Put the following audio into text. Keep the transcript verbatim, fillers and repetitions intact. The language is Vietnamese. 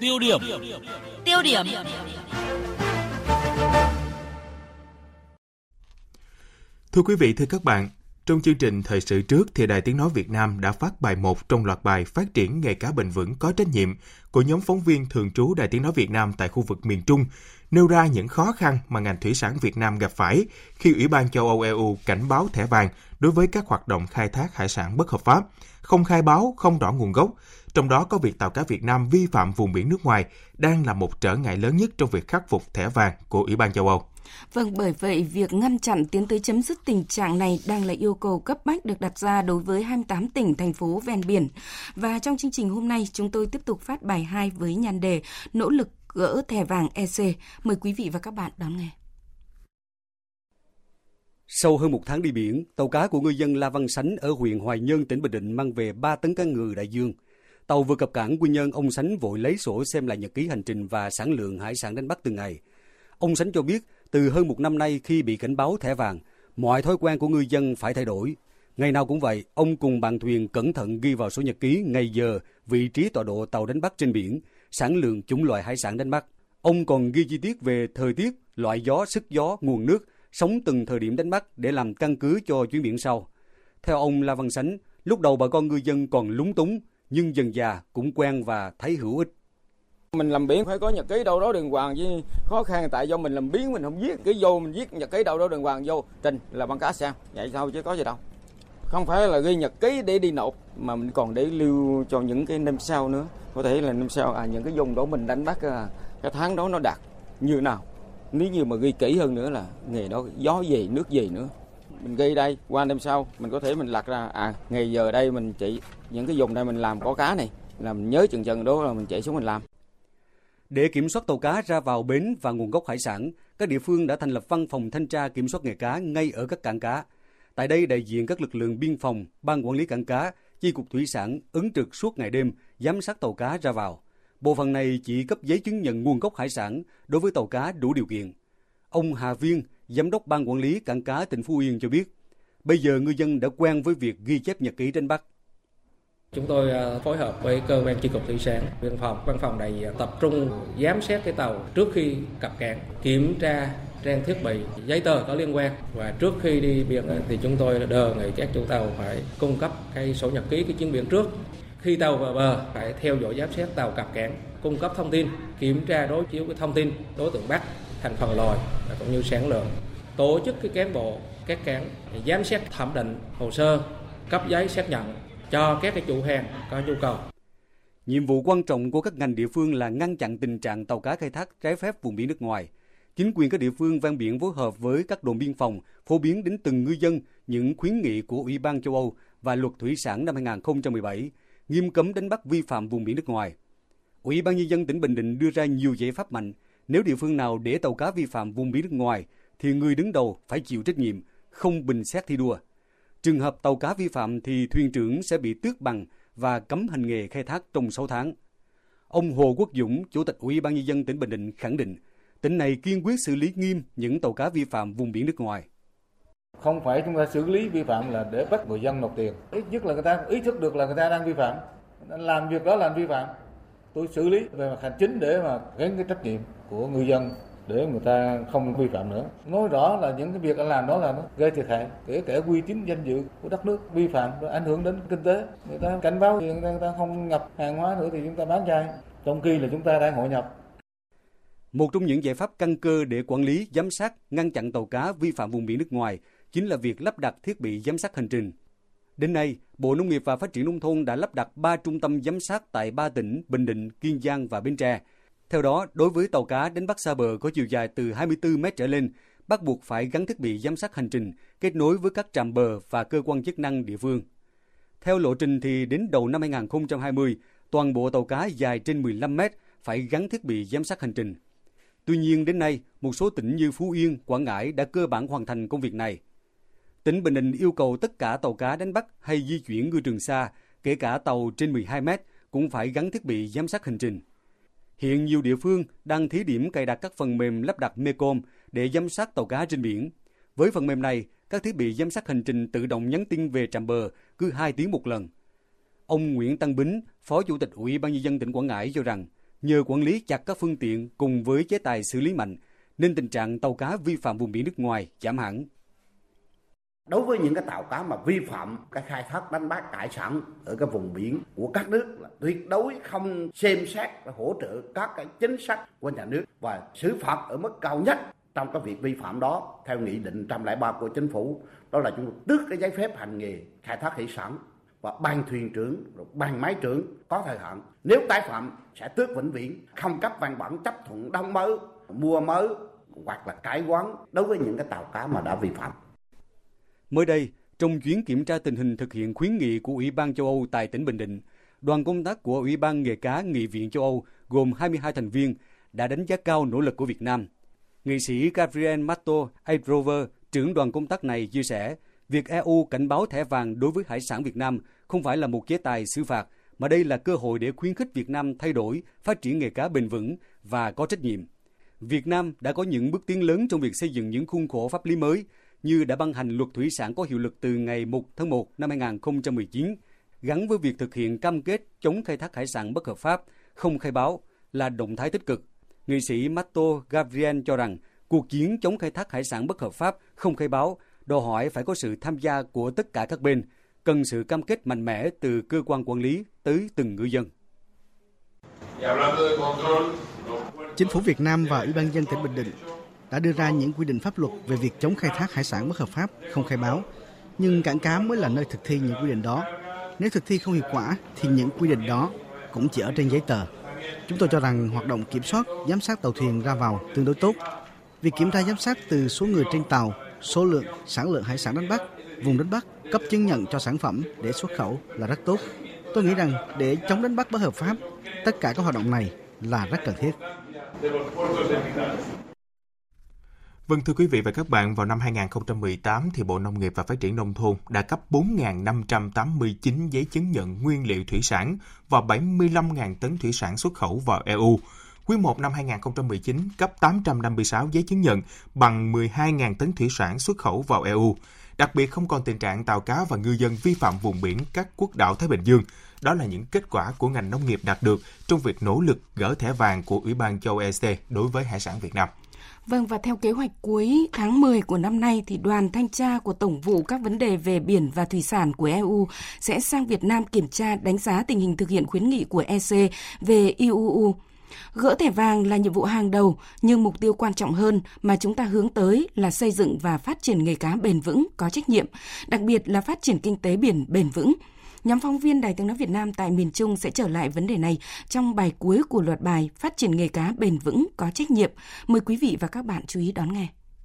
Tiêu điểm. Tiêu điểm. Thưa quý vị, thưa các bạn, trong chương trình thời sự trước thì Đài Tiếng Nói Việt Nam đã phát bài một trong loạt bài Phát triển nghề cá bền vững có trách nhiệm của nhóm phóng viên thường trú Đài Tiếng Nói Việt Nam tại khu vực miền Trung, nêu ra những khó khăn mà ngành thủy sản Việt Nam gặp phải khi Ủy ban châu Âu e u cảnh báo thẻ vàng đối với các hoạt động khai thác hải sản bất hợp pháp, không khai báo, không rõ nguồn gốc. Trong đó có việc tàu cá Việt Nam vi phạm vùng biển nước ngoài đang là một trở ngại lớn nhất trong việc khắc phục thẻ vàng của Ủy ban châu Âu. Vâng, bởi vậy, việc ngăn chặn tiến tới chấm dứt tình trạng này đang là yêu cầu cấp bách được đặt ra đối với hai mươi tám tỉnh, thành phố ven biển. Và trong chương trình hôm nay, chúng tôi tiếp tục phát bài hai với nhan đề Nỗ lực gỡ thẻ vàng e xê. Mời quý vị và các bạn đón nghe. Sau hơn một tháng đi biển, tàu cá của ngư dân La Văn Sánh ở huyện Hoài Nhơn, tỉnh Bình Định mang về ba tấn cá ngừ đại dương. Tàu vừa cập cảng Quy Nhơn, ông Sánh vội lấy sổ xem lại nhật ký hành trình và sản lượng hải sản đánh bắt từng ngày. Ông Sánh cho biết, từ hơn một năm nay khi bị cảnh báo thẻ vàng, mọi thói quen của ngư dân phải thay đổi. Ngày nào cũng vậy, ông cùng bạn thuyền cẩn thận ghi vào sổ nhật ký ngày giờ, vị trí tọa độ tàu đánh bắt trên biển, sản lượng chủng loại hải sản đánh bắt. Ông còn ghi chi tiết về thời tiết, loại gió, sức gió, nguồn nước, sóng từng thời điểm đánh bắt để làm căn cứ cho chuyến biển sau. Theo ông La Văn Sánh, lúc đầu bà con ngư dân còn lúng túng, nhưng dần dà cũng quen và thấy hữu ích. Mình làm biển phải có nhật ký đâu đó đường hoàng, với khó khăn tại do mình làm biển mình không viết cái vô, mình viết nhật ký đâu đó đường hoàng vô trình là bằng cá xem vậy sao chứ có gì đâu. Không phải là ghi nhật ký để đi nộp mà mình còn để lưu cho những cái năm sau nữa, có thể là năm sau à những cái vùng đó mình đánh bắt cái tháng đó nó đạt như nào, nếu như mà ghi kỹ hơn nữa là nghề đó gió gì nước gì nữa mình ghi đây, qua năm sau mình có thể mình lật ra à ngày giờ đây mình chỉ những cái vùng đây mình làm có cá này là mình nhớ chừng chừng đó là mình chạy xuống mình làm. Để kiểm soát tàu cá ra vào bến và nguồn gốc hải sản, các địa phương đã thành lập văn phòng thanh tra kiểm soát nghề cá ngay ở các cảng cá. Tại đây, đại diện các lực lượng biên phòng, ban quản lý cảng cá, chi cục thủy sản ứng trực suốt ngày đêm giám sát tàu cá ra vào. Bộ phận này chỉ cấp giấy chứng nhận nguồn gốc hải sản đối với tàu cá đủ điều kiện. Ông Hà Viên, giám đốc ban quản lý cảng cá tỉnh Phú Yên cho biết, bây giờ ngư dân đã quen với việc ghi chép nhật ký đánh bắt. Chúng tôi phối hợp với cơ quan chi cục thủy sản, biên phòng, văn phòng này tập trung giám sát cái tàu trước khi cập cảng, kiểm tra trang thiết bị, giấy tờ có liên quan. Và trước khi đi biển thì chúng tôi đề nghị các chủ tàu phải cung cấp cái sổ nhật ký cái chuyến biển trước. Khi tàu vào bờ phải theo dõi giám sát tàu cập cảng, cung cấp thông tin, kiểm tra đối chiếu cái thông tin đối tượng bắt, thành phần loài và cũng như sản lượng. Tổ chức cái cán bộ các cảng giám sát thẩm định hồ sơ, cấp giấy xác nhận cho các cái chủ hàng có nhu cầu. Nhiệm vụ quan trọng của các ngành địa phương là ngăn chặn tình trạng tàu cá khai thác trái phép vùng biển nước ngoài. Chính quyền các địa phương ven biển phối hợp với các đồn biên phòng phổ biến đến từng ngư dân những khuyến nghị của Ủy ban châu Âu và Luật Thủy sản năm hai không một bảy nghiêm cấm đánh bắt vi phạm vùng biển nước ngoài. Ủy ban nhân dân tỉnh Bình Định đưa ra nhiều giải pháp mạnh. Nếu địa phương nào để tàu cá vi phạm vùng biển nước ngoài thì người đứng đầu phải chịu trách nhiệm, không bình xét thi đua. Trường hợp tàu cá vi phạm thì thuyền trưởng sẽ bị tước bằng và cấm hành nghề khai thác trong sáu tháng. Ông Hồ Quốc Dũng, Chủ tịch Ủy ban nhân dân tỉnh Bình Định khẳng định, tỉnh này kiên quyết xử lý nghiêm những tàu cá vi phạm vùng biển nước ngoài. Không phải chúng ta xử lý vi phạm là để bắt người dân nộp tiền. Ít nhất là người ta ý thức được là người ta đang vi phạm. Làm việc đó là vi phạm. Tôi xử lý về mặt hành chính để mà gánh cái trách nhiệm của người dân, để người ta không vi phạm nữa. Nói rõ là những cái việc anh làm đó là nó gây thiệt hại, kể cả uy tín danh dự của đất nước, vi phạm nó ảnh hưởng đến kinh tế. Người ta cảnh báo thì người ta, người ta không nhập hàng hóa nữa thì chúng ta bán chai, trong khi là chúng ta đang hội nhập. Một trong những giải pháp căn cơ để quản lý, giám sát, ngăn chặn tàu cá vi phạm vùng biển nước ngoài chính là việc lắp đặt thiết bị giám sát hành trình. Đến nay, Bộ Nông nghiệp và Phát triển Nông thôn đã lắp đặt ba trung tâm giám sát tại ba tỉnh Bình Định, Kiên Giang và Bến Tre. Theo đó, đối với tàu cá đánh bắt xa bờ có chiều dài từ hai mươi tư mét trở lên, bắt buộc phải gắn thiết bị giám sát hành trình, kết nối với các trạm bờ và cơ quan chức năng địa phương. Theo lộ trình thì đến đầu năm hai không hai không, toàn bộ tàu cá dài trên mười lăm mét phải gắn thiết bị giám sát hành trình. Tuy nhiên đến nay, một số tỉnh như Phú Yên, Quảng Ngãi đã cơ bản hoàn thành công việc này. Tỉnh Bình Định yêu cầu tất cả tàu cá đánh bắt hay di chuyển ngư trường xa, kể cả tàu trên mười hai mét, cũng phải gắn thiết bị giám sát hành trình. Hiện nhiều địa phương đang thí điểm cài đặt các phần mềm lắp đặt Mekom để giám sát tàu cá trên biển. Với phần mềm này, các thiết bị giám sát hành trình tự động nhắn tin về trạm bờ cứ hai tiếng một lần. Ông Nguyễn Tăng Bính, Phó Chủ tịch Ủy ban nhân dân tỉnh Quảng Ngãi cho rằng, Nhờ quản lý chặt các phương tiện cùng với chế tài xử lý mạnh, nên tình trạng tàu cá vi phạm vùng biển nước ngoài giảm hẳn. Đối với những cái tàu cá mà vi phạm cái khai thác đánh bắt hải sản ở cái vùng biển của các nước là tuyệt đối không xem xét và hỗ trợ các cái chính sách của nhà nước và xử phạt ở mức cao nhất trong cái việc vi phạm đó theo nghị định một trăm lẻ ba của chính phủ, đó là chúng tôi tước cái giấy phép hành nghề khai thác hải sản và ban thuyền trưởng, rồi ban máy trưởng có thời hạn. Nếu tái phạm sẽ tước vĩnh viễn, không cấp văn bản chấp thuận đóng mới, mua mới hoặc là cải hoán đối với những cái tàu cá mà đã vi phạm. Mới đây, trong chuyến kiểm tra tình hình thực hiện khuyến nghị của Ủy ban châu Âu tại tỉnh Bình Định, đoàn công tác của Ủy ban nghề cá Nghị viện châu Âu gồm hai mươi hai thành viên đã đánh giá cao nỗ lực của Việt Nam. Nghị sĩ Gabriel Mato Adrover, trưởng đoàn công tác này chia sẻ, việc e u cảnh báo thẻ vàng đối với hải sản Việt Nam không phải là một chế tài xử phạt, mà đây là cơ hội để khuyến khích Việt Nam thay đổi, phát triển nghề cá bền vững và có trách nhiệm. Việt Nam đã có những bước tiến lớn trong việc xây dựng những khuôn khổ pháp lý mới, như đã ban hành luật thủy sản có hiệu lực từ ngày một tháng một năm hai nghìn không trăm mười chín, gắn với việc thực hiện cam kết chống khai thác hải sản bất hợp pháp, không khai báo là động thái tích cực. Nghị sĩ Mato Gabriel cho rằng cuộc chiến chống khai thác hải sản bất hợp pháp, không khai báo đòi hỏi phải có sự tham gia của tất cả các bên, cần sự cam kết mạnh mẽ từ cơ quan quản lý tới từng ngư dân. Chính phủ Việt Nam và Ủy ban nhân dân tỉnh Bình Định đã đưa ra những quy định pháp luật về việc chống khai thác hải sản bất hợp pháp, không khai báo. Nhưng cảng cá mới là nơi thực thi những quy định đó. Nếu thực thi không hiệu quả thì những quy định đó cũng chỉ ở trên giấy tờ. Chúng tôi cho rằng hoạt động kiểm soát, giám sát tàu thuyền ra vào tương đối tốt. Việc kiểm tra giám sát từ số người trên tàu, số lượng, sản lượng hải sản đánh bắt, vùng đánh bắt, cấp chứng nhận cho sản phẩm để xuất khẩu là rất tốt. Tôi nghĩ rằng để chống đánh bắt bất hợp pháp, tất cả các hoạt động này là rất cần thiết. Vâng, thưa quý vị và các bạn, vào năm hai nghìn không trăm mười tám, thì Bộ Nông nghiệp và Phát triển Nông thôn đã cấp bốn nghìn năm trăm tám mươi chín giấy chứng nhận nguyên liệu thủy sản và bảy mươi lăm nghìn tấn thủy sản xuất khẩu vào e u. Quý một năm hai nghìn không trăm mười chín, cấp tám trăm năm mươi sáu giấy chứng nhận bằng mười hai nghìn tấn thủy sản xuất khẩu vào e u. Đặc biệt không còn tình trạng tàu cá và ngư dân vi phạm vùng biển các quốc đảo Thái Bình Dương. Đó là những kết quả của ngành nông nghiệp đạt được trong việc nỗ lực gỡ thẻ vàng của Ủy ban châu e xê đối với hải sản Việt Nam. Vâng, và theo kế hoạch cuối tháng mười của năm nay thì đoàn thanh tra của Tổng vụ các vấn đề về biển và thủy sản của e u sẽ sang Việt Nam kiểm tra đánh giá tình hình thực hiện khuyến nghị của e xê về i u u. Gỡ thẻ vàng là nhiệm vụ hàng đầu, nhưng mục tiêu quan trọng hơn mà chúng ta hướng tới là xây dựng và phát triển nghề cá bền vững, có trách nhiệm, đặc biệt là phát triển kinh tế biển bền vững. Nhóm phóng viên Đài Tiếng nói Việt Nam tại miền Trung sẽ trở lại vấn đề này trong bài cuối của loạt bài Phát triển nghề cá bền vững, có trách nhiệm. Mời quý vị và các bạn chú ý đón nghe.